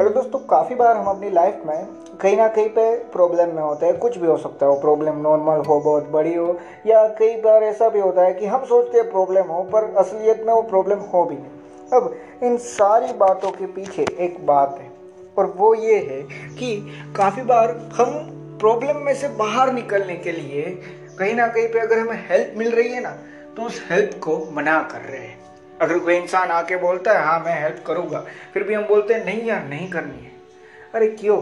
Hello दोस्तों, काफ़ी बार हम अपनी लाइफ में कहीं ना कहीं पे प्रॉब्लम में होते हैं। कुछ भी हो सकता है, वो प्रॉब्लम नॉर्मल हो, बहुत बड़ी हो, या कई बार ऐसा भी होता है कि हम सोचते हैं प्रॉब्लम हो पर असलियत में वो प्रॉब्लम हो भी नहीं। अब इन सारी बातों के पीछे एक बात है, और वो ये है कि काफ़ी बार हम प्रॉब्लम में से बाहर निकलने के लिए कहीं ना कहीं पर अगर हमें हेल्प मिल रही है ना तो उस हेल्प को मना कर रहे हैं। अगर कोई इंसान आके बोलता है हाँ मैं हेल्प करूँगा, फिर भी हम बोलते हैं नहीं यार नहीं करनी है, अरे क्यों?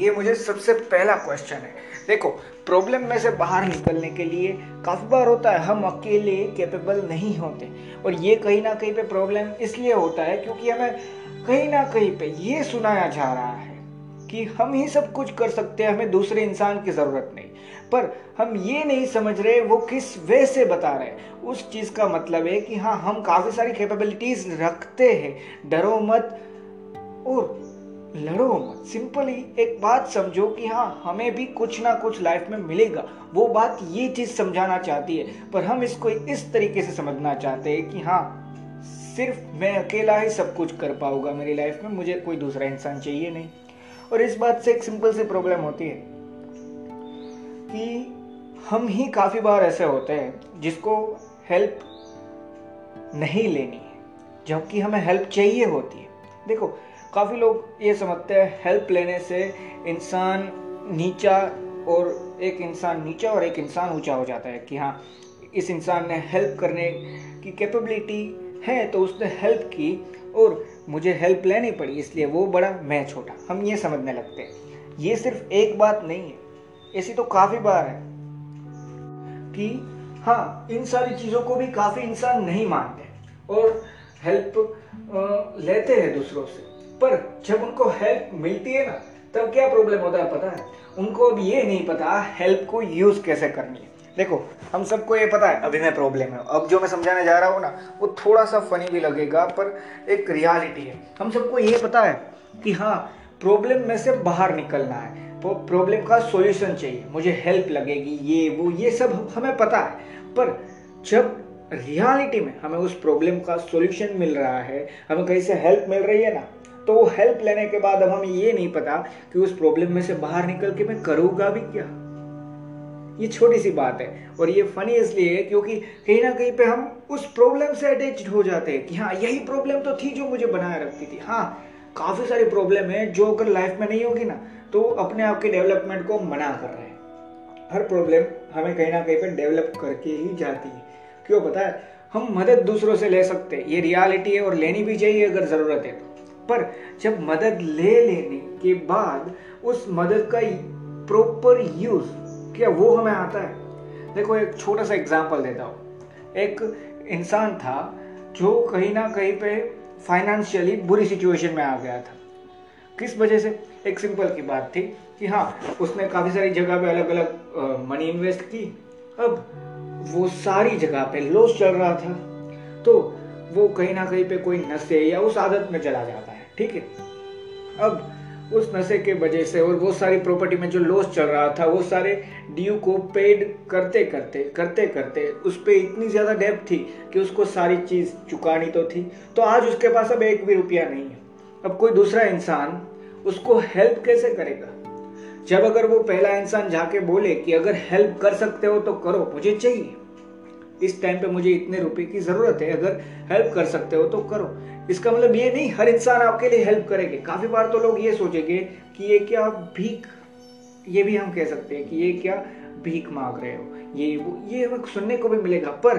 ये मुझे सबसे पहला क्वेश्चन है। देखो, प्रॉब्लम में से बाहर निकलने के लिए काफ़ी बार होता है हम अकेले कैपेबल नहीं होते, और ये कहीं ना कहीं पे प्रॉब्लम इसलिए होता है क्योंकि हमें कहीं ना कहीं पे ये सुनाया जा रहा है कि हम ही सब कुछ कर सकते हैं, हमें दूसरे इंसान की ज़रूरत नहीं। पर हम ये नहीं समझ रहे वो किस वे से बता रहे हैं। उस चीज़ का मतलब है कि हाँ हम काफ़ी सारी कैपेबिलिटीज़ रखते हैं, डरो मत और लड़ो मत। सिंपली एक बात समझो कि हाँ हमें भी कुछ ना कुछ लाइफ में मिलेगा, वो बात ये चीज़ समझाना चाहती है। पर हम इसको इस तरीके से समझना चाहते हैं कि हाँ सिर्फ मैं अकेला ही सब कुछ कर पाऊँगा मेरी लाइफ में, मुझे कोई दूसरा इंसान चाहिए नहीं। और इस बात से एक सिंपल सी प्रॉब्लम होती है कि हम ही काफ़ी बार ऐसे होते हैं जिसको हेल्प नहीं लेनी है, जबकि हमें हेल्प चाहिए होती है। देखो, काफ़ी लोग ये समझते हैं हेल्प लेने से इंसान नीचा और एक इंसान ऊंचा हो जाता है, कि हाँ इस इंसान ने हेल्प करने की कैपेबिलिटी है तो उसने हेल्प की और मुझे हेल्प लेनी पड़ी, इसलिए वो बड़ा मैं छोटा, हम ये समझने लगते हैं। ये सिर्फ एक बात नहीं है, ऐसी तो काफ़ी बार है कि हाँ इन सारी चीज़ों को भी काफ़ी इंसान नहीं मानते और हेल्प लेते हैं दूसरों से, पर जब उनको हेल्प मिलती है ना तब क्या प्रॉब्लम होता है पता है? उनको अब ये नहीं पता हेल्प को यूज़ कैसे करनी है। देखो, हम सबको ये पता है अभी मैं प्रॉब्लम है, अब जो मैं समझाने जा रहा हूँ ना वो थोड़ा सा फनी भी लगेगा पर एक रियलिटी है। हम सबको ये पता है कि हाँ प्रॉब्लम में से बाहर निकलना है, वो प्रॉब्लम का सॉल्यूशन चाहिए, मुझे हेल्प लगेगी, ये वो ये सब हमें पता है। पर जब रियलिटी में हमें उस प्रॉब्लम का सॉल्यूशन मिल रहा है, हमें कहीं से हेल्प मिल रही है ना, तो वो हेल्प लेने के बाद अब हमें ये नहीं पता कि उस प्रॉब्लम में से बाहर निकल के मैं करूँगा भी क्या। ये छोटी सी बात है और ये फनी इसलिए है क्योंकि कहीं ना कहीं पे हम उस प्रॉब्लम से अटैच्ड हो जाते हैं कि हाँ यही प्रॉब्लम तो थी जो मुझे बनाए रखती थी। हाँ काफ़ी सारी प्रॉब्लम है जो अगर लाइफ में नहीं होगी ना तो अपने आप के डेवलपमेंट को मना कर रहे हैं। हर प्रॉब्लम हमें कहीं ना कहीं पे डेवलप करके ही जाती है। क्यों पता है? हम मदद दूसरों से ले सकते हैं, ये रियलिटी है, और लेनी भी चाहिए अगर ज़रूरत है तो। पर जब मदद ले लेने के बाद उस मदद का प्रॉपर यूज़ क्या वो हमें आता है? देखो, एक छोटा सा एग्जांपल देता हूँ। एक इंसान था जो कहीं ना कहीं पे फाइनेंशियली बुरी सिचुएशन में आ गया था। किस वजह से? एक सिंपल की बात थी कि हाँ उसने काफ़ी सारी जगह पे अलग अलग मनी इन्वेस्ट की, अब वो सारी जगह पे लॉस चल रहा था तो वो कहीं ना कहीं पे कोई नशे या उस आदत में चला जाता है, ठीक है। अब उस नशे के वजह से और वो सारी प्रॉपर्टी में जो लॉस चल रहा था वो सारे ड्यू को पेड करते करते उस पर इतनी ज़्यादा डेब्ट थी कि उसको सारी चीज़ चुकानी तो थी, तो आज उसके पास अब एक भी रुपया नहीं है। अब कोई दूसरा इंसान उसको हेल्प कैसे करेगा? जब अगर वो पहला इंसान जाके बोले कि अगर हेल्प कर सकते हो तो करो, मुझे चाहिए, इस टाइम पे मुझे इतने रुपए की ज़रूरत है, अगर हेल्प कर सकते हो तो करो। इसका मतलब ये नहीं हर इंसान आपके लिए हेल्प करेंगे। काफ़ी बार तो लोग ये सोचेंगे कि ये क्या भीख, ये भी हम कह सकते हैं कि ये क्या भीख मांग रहे हो, ये वो, ये हमें सुनने को भी मिलेगा। पर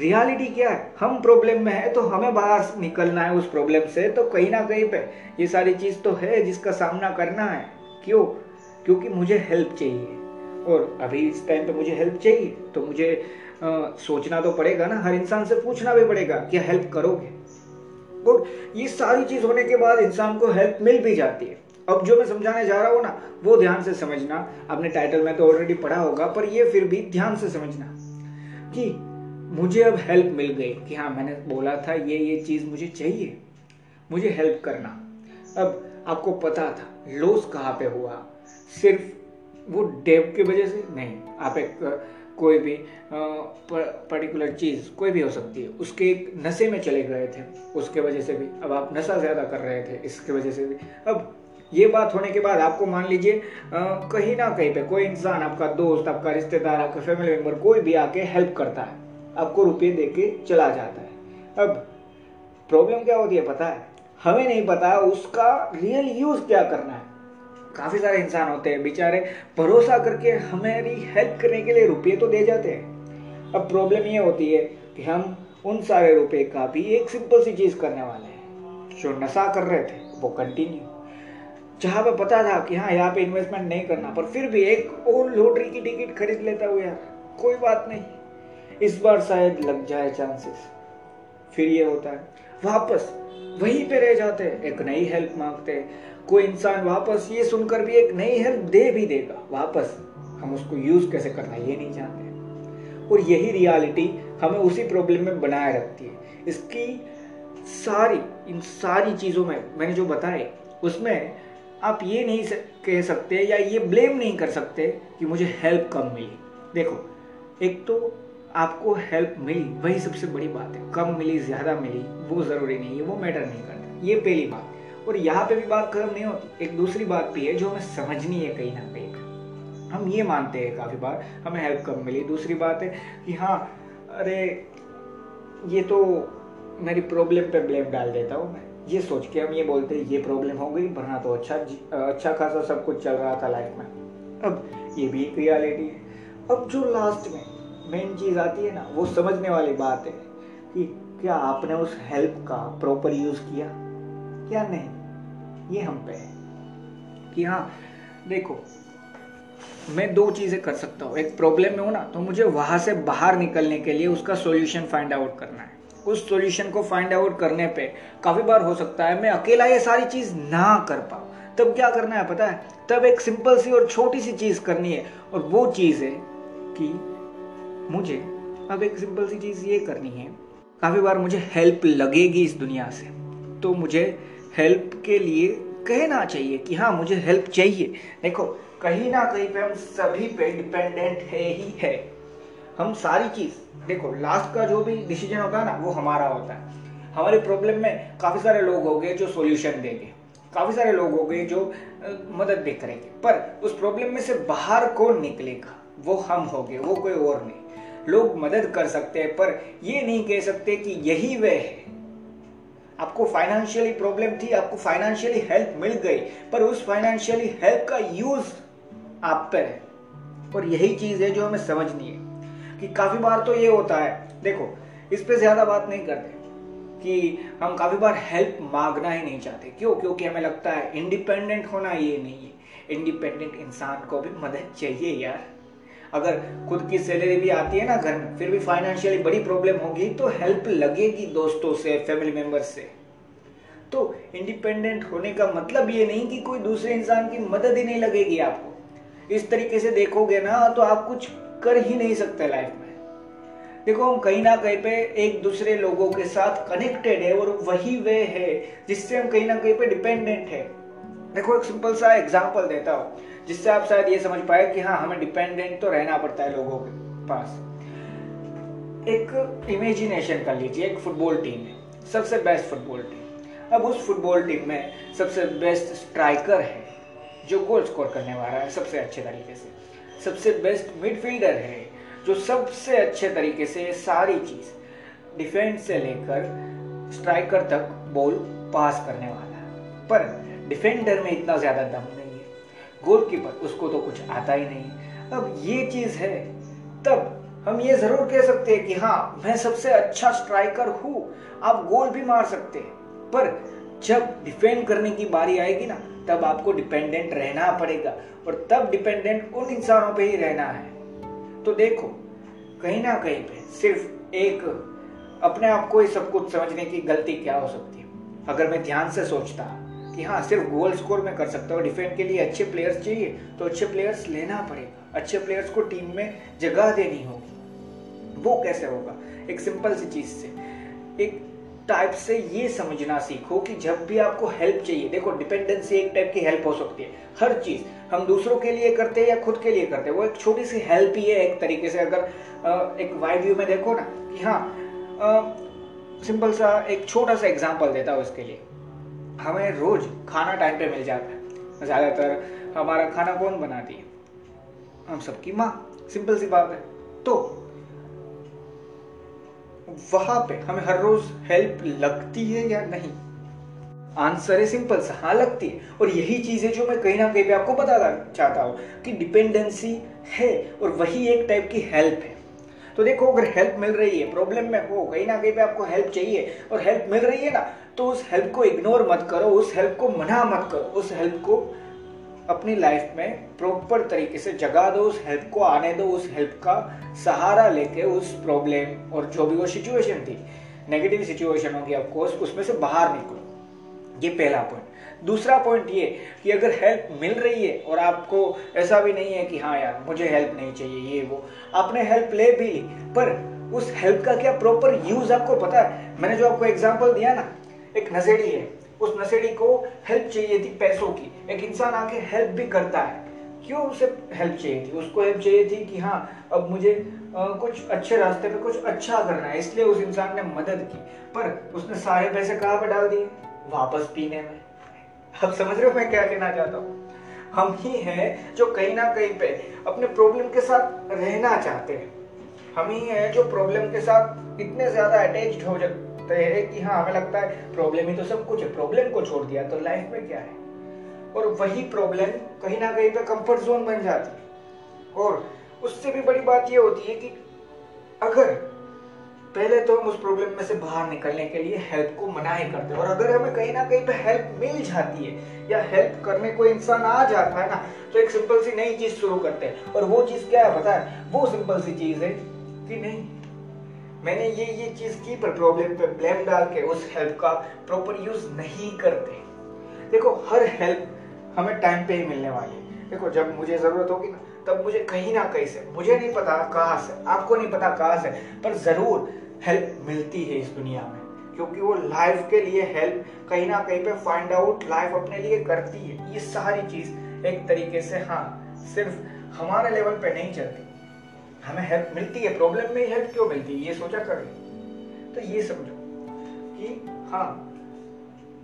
रियलिटी क्या है, हम प्रॉब्लम में है तो हमें बाहर निकलना है उस प्रॉब्लम से, तो कहीं ना कहीं पे ये सारी चीज़ तो है जिसका सामना करना है। क्यों? क्योंकि मुझे हेल्प चाहिए और अभी इस टाइम पे मुझे हेल्प चाहिए, तो मुझे सोचना तो पड़ेगा ना, हर इंसान से पूछना भी पड़ेगा कि हेल्प करोगे। और ये सारी चीज़ होने के बाद इंसान को हेल्प मिल भी जाती है। अब जो मैं समझाने जा रहा हूँ ना, वो ध्यान से समझना। आपने टाइटल में तो ऑलरेडी पढ़ा होगा, पर ये फिर भी ध्यान से समझना कि मुझे अब हेल्प मिल गई कि हाँ मैंने बोला था ये चीज़ मुझे चाहिए, मुझे हेल्प करना। अब आपको पता था लॉस कहाँ पे हुआ, सिर्फ वो डेप की वजह से नहीं। आप एक कोई भी पर्टिकुलर चीज़ कोई भी हो सकती है, उसके एक नशे में चले गए थे उसके वजह से भी, अब आप नशा ज़्यादा कर रहे थे इसके वजह से भी। अब ये बात होने के बाद आपको मान लीजिए कहीं ना कहीं पे कोई इंसान, आपका दोस्त, आपका रिश्तेदार, आपका फैमिली मेम्बर, कोई भी आके हेल्प करता है, आपको रुपये दे के चला जाता है। अब प्रॉब्लम क्या होती है पता है? हमें नहीं पता उसका रियल यूज़ क्या करना है। काफ़ी सारे इंसान होते हैं बेचारे भरोसा करके हमारी हेल्प करने के लिए रुपये तो दे जाते हैं। अब प्रॉब्लम ये होती है कि हम उन सारे रुपये का भी एक सिंपल सी चीज़ करने वाले हैं, जो नशा कर रहे थे वो कंटिन्यू, जहाँ पे पता था कि हाँ यहाँ पे इन्वेस्टमेंट नहीं करना, पर फिर भी एक और लॉटरी की टिकट खरीद लेता हूँ, यार कोई बात नहीं, इस बार शायद लग जाए चांसेस। फिर ये होता है वापस वहीं पे रह जाते हैं, एक नई हेल्प मांगते हैं। कोई इंसान वापस ये सुनकर भी एक नई हेल्प दे भी देगा, वापस हम उसको यूज़ कैसे करना है ये नहीं जानते। और यही रियलिटी हमें उसी प्रॉब्लम में बनाए रखती है। इसकी सारी इन सारी चीज़ों में मैंने जो बताए उसमें आप ये नहीं कह सकते या ये ब्लेम नहीं कर सकते कि मुझे हेल्प कम मिली। देखो, एक तो आपको हेल्प मिली वही सबसे बड़ी बात है, कम मिली ज़्यादा मिली वो ज़रूरी नहीं है, वो मैटर नहीं करता, ये पहली बात। और यहाँ पे भी बात खत्म नहीं होती, एक दूसरी बात भी है जो हमें समझनी है। कहीं ना कहीं हम ये मानते हैं काफ़ी बार हमें हेल्प कम मिली। दूसरी बात है कि हाँ अरे ये तो मेरी प्रॉब्लम पे ब्लेम डाल देता हूँ मैं, ये सोच के हम ये बोलते हैं ये प्रॉब्लम हो गई, वरना तो अच्छा खासा सब कुछ चल रहा था लाइफ में। अब ये भी एक रियलिटी है। अब जो लास्ट में मेन चीज़ आती है ना, वो समझने वाली बात है कि क्या आपने उस हेल्प का प्रॉपर यूज़ किया या नहीं। ये हम पे है कि हाँ देखो मैं दो चीज़ें कर सकता हूँ, एक प्रॉब्लम में हूँ ना तो मुझे वहाँ से बाहर निकलने के लिए उसका सोल्यूशन फाइंड आउट करना है। उस सॉल्यूशन को फाइंड आउट करने पे काफ़ी बार हो सकता है मैं अकेला ये सारी चीज़ ना कर पाऊँ। तब क्या करना है पता है? तब एक सिंपल सी और छोटी सी चीज़ करनी है, और वो चीज़ है कि मुझे अब एक सिंपल सी चीज़ ये करनी है। काफ़ी बार मुझे हेल्प लगेगी इस दुनिया से, तो मुझे हेल्प के लिए कहना चाहिए कि हाँ मुझे हेल्प चाहिए। देखो कहीं ना कहीं पे हम सभी पे डिपेंडेंट है ही है, हम सारी चीज़। देखो लास्ट का जो भी डिसीजन होता है ना वो हमारा होता है। हमारे प्रॉब्लम में काफ़ी सारे लोग हो गए जो सॉल्यूशन देंगे, काफ़ी सारे लोग हो गए जो मदद भी करेंगे, पर उस प्रॉब्लम में से बाहर कौन निकलेगा वो हम हो गए, वो कोई और नहीं। लोग मदद कर सकते हैं पर ये नहीं कह सकते कि यही वे है। आपको फाइनेंशियली प्रॉब्लम थी, आपको फाइनेंशियली हेल्प मिल गई, पर उस फाइनेंशियली हेल्प का यूज़ आप पर है। और यही चीज़ है जो हमें समझनी है कि काफ़ी बार तो ये होता है। देखो इस पे ज़्यादा बात नहीं करते कि हम काफ़ी बार हेल्प मांगना ही नहीं चाहते। क्यों? क्योंकि हमें लगता है इंडिपेंडेंट होना ये नहीं है। इंडिपेंडेंट इंसान को भी मदद चाहिए यार। अगर खुद की सैलरी भी आती है ना घर में, फिर भी फाइनेंशियली बड़ी प्रॉब्लम होगी तो हेल्प लगेगी दोस्तों से, फैमिली मेम्बर से। तो इंडिपेंडेंट होने का मतलब ये नहीं कि कोई दूसरे इंसान की मदद ही नहीं लगेगी आपको। इस तरीके से देखोगे ना तो आप कुछ कर ही नहीं सकते लाइफ में। देखो हम कहीं ना कहीं पे एक दूसरे लोगों के साथ कनेक्टेड है, और वही वे है जिससे हम कहीं ना कहीं पे डिपेंडेंट है। देखो एक सिंपल सा एग्जांपल देता हूँ जिससे आप शायद ये समझ पाए कि हाँ हमें डिपेंडेंट तो रहना पड़ता है लोगों के पास। एक इमेजिनेशन कर लीजिए, एक फुटबॉल टीम है, सबसे बेस्ट फुटबॉल टीम। अब उस फुटबॉल टीम में सबसे बेस्ट स्ट्राइकर है जो गोल स्कोर करने वाला है सबसे अच्छे तरीके से, सबसे बेस्ट मिडफील्डर है जो सबसे अच्छे तरीके से सारी चीज़ डिफेंस से लेकर स्ट्राइकर तक बॉल पास करने वाला है। पर डिफेंडर में इतना ज़्यादा दम नहीं है, गोलकीपर उसको तो कुछ आता ही नहीं। अब ये चीज है, तब हम ये जरूर कह सकते हैं कि हाँ मैं सबसे अच्छा स्ट्राइकर हूँ, आप गोल भी मार सकते हैं, पर जब डिफेंड करने की बारी आएगी ना तब आपको डिपेंडेंट रहना पड़ेगा और तब डिपेंडेंट उन इंसानों पे ही रहना है। तो देखो कहीं ना कहीं पे सिर्फ एक अपने आप को ही सब कुछ समझने की गलती क्या हो सकती है। अगर मैं ध्यान से सोचता कि हाँ सिर्फ गोल स्कोर में कर सकता हूँ, डिफेंड के लिए अच्छे प्लेयर्स चाहिए तो अच्छे प्लेयर्स लेना पड़ेगा, अच्छे प्लेयर्स को टीम में जगह देनी होगी। वो कैसे होगा? एक सिंपल सी चीज से, एक टाइप से ये समझना सीखो कि जब भी आपको हेल्प चाहिए, देखो डिपेंडेंसी एक टाइप की हेल्प हो सकती है। हर चीज़ हम दूसरों के लिए करते हैं या खुद के लिए करते हैं, वो एक छोटी सी हेल्प ही है एक तरीके से। अगर एक वाइड व्यू में देखो ना कि हाँ सिंपल सा एक छोटा सा एग्जांपल देता हूँ इसके लिए। हमें रोज खाना टाइम पे मिल जाता है, ज़्यादातर हमारा खाना कौन बनाती है? हम सबकी माँ, सिंपल सी बात है। तो वहां पे हमें हर रोज हेल्प लगती है या नहीं? आंसर है सिंपल सा, हाँ लगती है। और यही चीज है जो मैं कहीं ना कहीं पे आपको बताना चाहता हूँ कि डिपेंडेंसी है और वही एक टाइप की हेल्प है। तो देखो अगर हेल्प मिल रही है, प्रॉब्लम में हो, कहीं ना कहीं पे आपको हेल्प चाहिए और हेल्प मिल रही है ना, तो उस हेल्प को इग्नोर मत करो, उस हेल्प को मना मत करो, उस हेल्प को अपनी लाइफ में प्रॉपर तरीके से जगा दो, उस हेल्प को आने दो, उस हेल्प का सहारा लेके उस प्रॉब्लम और जो भी वो सिचुएशन थी, नेगेटिव सिचुएशन होगी ऑफकोर्स, उसमें से बाहर निकलो। ये पहला पॉइंट। दूसरा पॉइंट ये कि अगर हेल्प मिल रही है और आपको ऐसा भी नहीं है कि हाँ यार मुझे हेल्प नहीं चाहिए, ये वो, आपने हेल्प ले भी ली, पर उस हेल्प का क्या प्रॉपर यूज आपको पता है? मैंने जो आपको एग्जाम्पल दिया ना, एक नशेड़ी है, उस नशेड़ी को हेल्प चाहिए थी पैसों की, एक इंसान आके हेल्प भी करता है। क्यों उसे हेल्प चाहिए थी? उसको हेल्प चाहिए थी कि हाँ अब मुझे कुछ अच्छे रास्ते पे कुछ अच्छा करना है, इसलिए उस इंसान ने मदद की, पर उसने सारे पैसे कहाँ पे डाल दिए? वापस पीने में। अब समझ रहे हो मैं क्या कहना चाहता हूँ? हम ही हैं जो कहीं ना कहीं पे अपने प्रॉब्लम के साथ रहना चाहते हैं, हम ही हैं जो प्रॉब्लम के साथ इतने ज्यादा अटैच्ड हो जाते कि हाँ हमें लगता है प्रॉब्लम ही तो सब कुछ है, प्रॉब्लम को छोड़ दिया तो लाइफ में क्या है। और वही प्रॉब्लम कहीं ना कहीं पे कंफर्ट जोन बन जाती है। और उससे भी बड़ी बात ये होती है कि अगर पहले तो हम उस प्रॉब्लम में से बाहर निकलने के लिए हेल्प को मना ही करते हैं, और अगर हमें कहीं ना कहीं पे हेल्प मिल जाती है या हेल्प करने कोई इंसान आ जाता है ना, तो एक सिंपल सी नई चीज शुरू करते हैं। और वो चीज क्या है पता है? वो सिंपल सी चीज है कि नहीं मैंने ये चीज़ की, पर प्रॉब्लम पे ब्लेम डाल के उस हेल्प का प्रॉपर यूज़ नहीं करते। देखो हर हेल्प हमें टाइम पे ही मिलने वाली है। देखो जब मुझे ज़रूरत होगी ना तब मुझे कहीं ना कहीं से, मुझे नहीं पता कहाँ से, आपको नहीं पता कहाँ से, पर ज़रूर हेल्प मिलती है इस दुनिया में, क्योंकि वो लाइफ के लिए हेल्प कहीं ना कहीं पर फाइंड आउट लाइफ अपने लिए करती है। ये सारी चीज़ एक तरीके से हाँ सिर्फ हमारे लेवल पर नहीं चलती, हमें हेल्प मिलती है। प्रॉब्लम में हेल्प क्यों मिलती है ये सोचा कर लो। तो ये समझो कि हाँ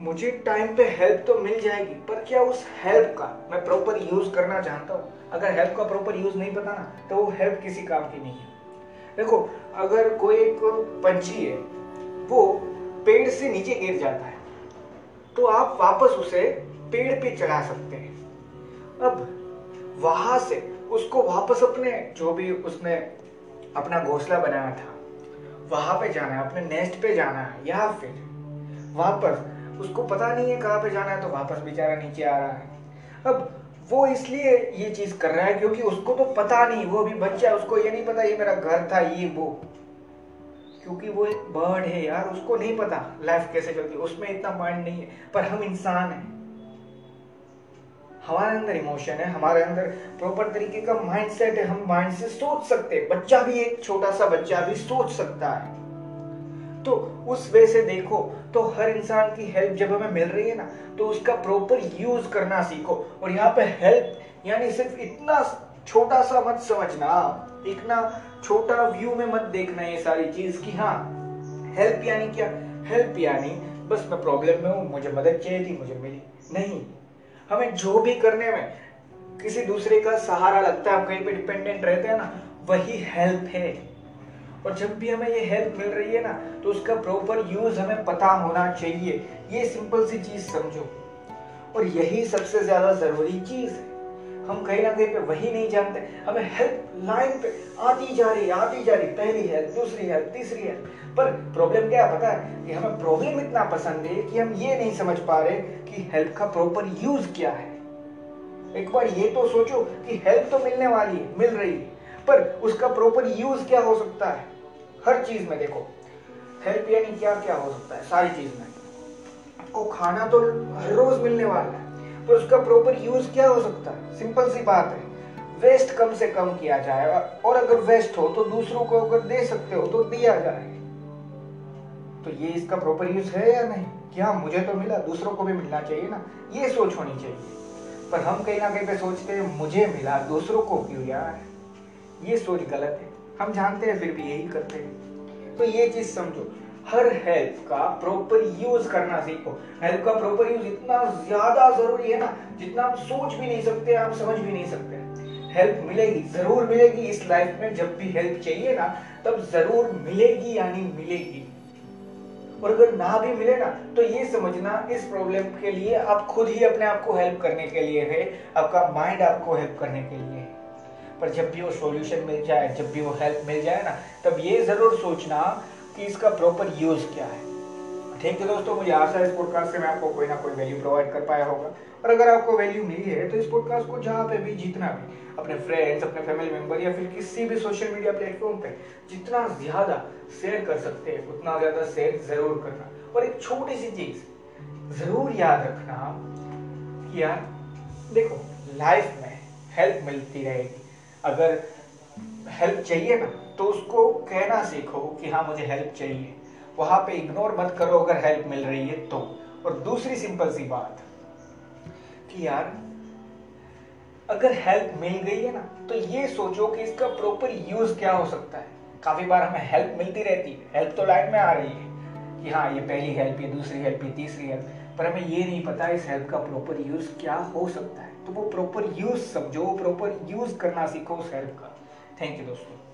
मुझे टाइम पे हेल्प तो मिल जाएगी, पर क्या उस हेल्प का मैं प्रॉपर यूज करना चाहता हूँ? अगर हेल्प का प्रॉपर यूज नहीं पता ना तो वो हेल्प किसी काम की नहीं है। देखो अगर कोई एक पंछी है वो पेड़ से नीचे गिर जाता है तो आप वापस उसे पेड़ पे चढ़ा सकते हैं। अब वहां से उसको वापस अपने जो भी उसने अपना घोंसला बनाया था वहां पे जाना है, अपने नेस्ट पे जाना है, या फिर वापस उसको पता नहीं है कहाँ पे जाना है तो वापस बेचारा नीचे आ रहा है। अब वो इसलिए ये चीज कर रहा है क्योंकि उसको तो पता नहीं, वो भी बच्चा है, उसको ये नहीं पता ये मेरा घर था, ये वो, क्योंकि वो एक बर्ड है यार, उसको नहीं पता लाइफ कैसे चलती, उसमें इतना माइंड नहीं है। पर हम इंसान हैं, हमारे अंदर इमोशन है, हमारे अंदर प्रॉपर तरीके का माइंडसेट है, हम माइंड से सोच सकते हैं। बच्चा भी, एक छोटा सा बच्चा भी सोच सकता है। तो उस वे से देखो तो हर इंसान की हेल्प जब हमें मिल रही है ना तो उसका प्रॉपर यूज करना सीखो। और यहाँ पे हेल्प यानी सिर्फ इतना छोटा सा मत समझना, इतना छोटा व्यू में मत देखना ये सारी चीज की हाँ हेल्प यानी क्या, हेल्प यानी बस मैं प्रॉब्लम में हूँ, मुझे मदद चाहिए थी, मुझे मिली नहीं। हमें जो भी करने में किसी दूसरे का सहारा लगता है, हम कहीं पे डिपेंडेंट रहते हैं ना, वही हेल्प है। और जब भी हमें ये हेल्प मिल रही है ना तो उसका प्रॉपर यूज हमें पता होना चाहिए। ये सिंपल सी चीज समझो और यही सबसे ज्यादा जरूरी चीज है। हम कहीं ना कहीं पे वही नहीं जानते। हमें हेल्प लाइन पे आती जा रही, पहली हेल्प, दूसरी हेल्प, तीसरी हेल्प, पर प्रॉब्लम क्या है पता है कि हमें प्रॉब्लम इतना पसंद है कि हम ये नहीं समझ पा रहे कि हेल्प का प्रॉपर यूज क्या है। एक बार ये तो सोचो कि हेल्प तो मिलने वाली है, मिल रही है, पर उसका प्रॉपर यूज क्या हो सकता है। हर चीज में देखो हेल्प यानी क्या क्या हो सकता है। सारी चीज में आपको खाना तो हर रोज मिलने वाला है, पर उसका प्रॉपर यूज क्या हो सकता है। सिंपल सी बात है, वेस्ट कम से कम किया जाए, और अगर वेस्ट हो तो दूसरों को अगर दे सकते हो तो दिया जाए। तो ये इसका प्रॉपर यूज है या नहीं, क्या मुझे तो मिला दूसरों को भी मिलना चाहिए ना, ये सोच होनी चाहिए। पर हम कहीं ना कहीं पे सोचते हैं मुझे मिला दूसरों को क्यों यार, ये सोच गलत है। हम जानते हैं फिर भी यही करते हैं। तो ये चीज समझो, हर हेल्प का प्रॉपर यूज करना सीखो। हेल्प का प्रॉपर यूज इतना ज्यादा जरूरी है ना, जितना आप सोच भी नहीं सकते, आप समझ भी नहीं सकते। हेल्प मिलेगी, जरूर मिलेगी इस लाइफ में, जब भी हेल्प चाहिए ना तब जरूर मिलेगी, यानी मिलेगी। और अगर ना भी मिले ना तो ये समझना इस प्रॉब्लम के लिए आप खुद ही अपने आप को हेल्प करने के लिए है, आपका माइंड आपको हेल्प करने के लिए है। पर जब भी वो सॉल्यूशन मिल जाए, जब भी वो हेल्प मिल जाए ना, तब ये जरूर सोचना कि इसका प्रॉपर यूज क्या है। ठीक है दोस्तों, मुझे आशा है इस पॉडकास्ट से मैं आपको कोई ना कोई वैल्यू प्रोवाइड कर पाया होगा। और अगर आपको वैल्यू मिली है तो इस पॉडकास्ट को जहाँ पे भी, जितना भी, अपने फ्रेंड्स, अपने फैमिली मेंबर या फिर किसी भी सोशल मीडिया प्लेटफॉर्म पे जितना ज्यादा शेयर कर सकते हैं उतना ज्यादा शेयर जरूर करना। और एक छोटी सी चीज जरूर याद रखना कि यार देखो, लाइफ में हेल्प मिलती रहेगी। अगर हेल्प चाहिए ना तो उसको कहना सीखो कि हाँ मुझे हेल्प चाहिए, वहां पे इग्नोर मत करो अगर हेल्प मिल रही है तो। और दूसरी सिंपल सी बात कि यार अगर हेल्प मिल गई है ना तो ये सोचो कि इसका प्रॉपर यूज क्या हो सकता है। काफी बार हमें हेल्प मिलती रहती है, हेल्प तो लाइन में आ रही है कि हाँ ये पहली हेल्प, ये दूसरी हेल्प, ये तीसरी हेल्प, पर हमें ये नहीं पता इस हेल्प का प्रॉपर यूज क्या हो सकता है। तो वो प्रॉपर यूज समझो, प्रॉपर यूज करना सीखो उस हेल्प का। थैंक यू दोस्तों।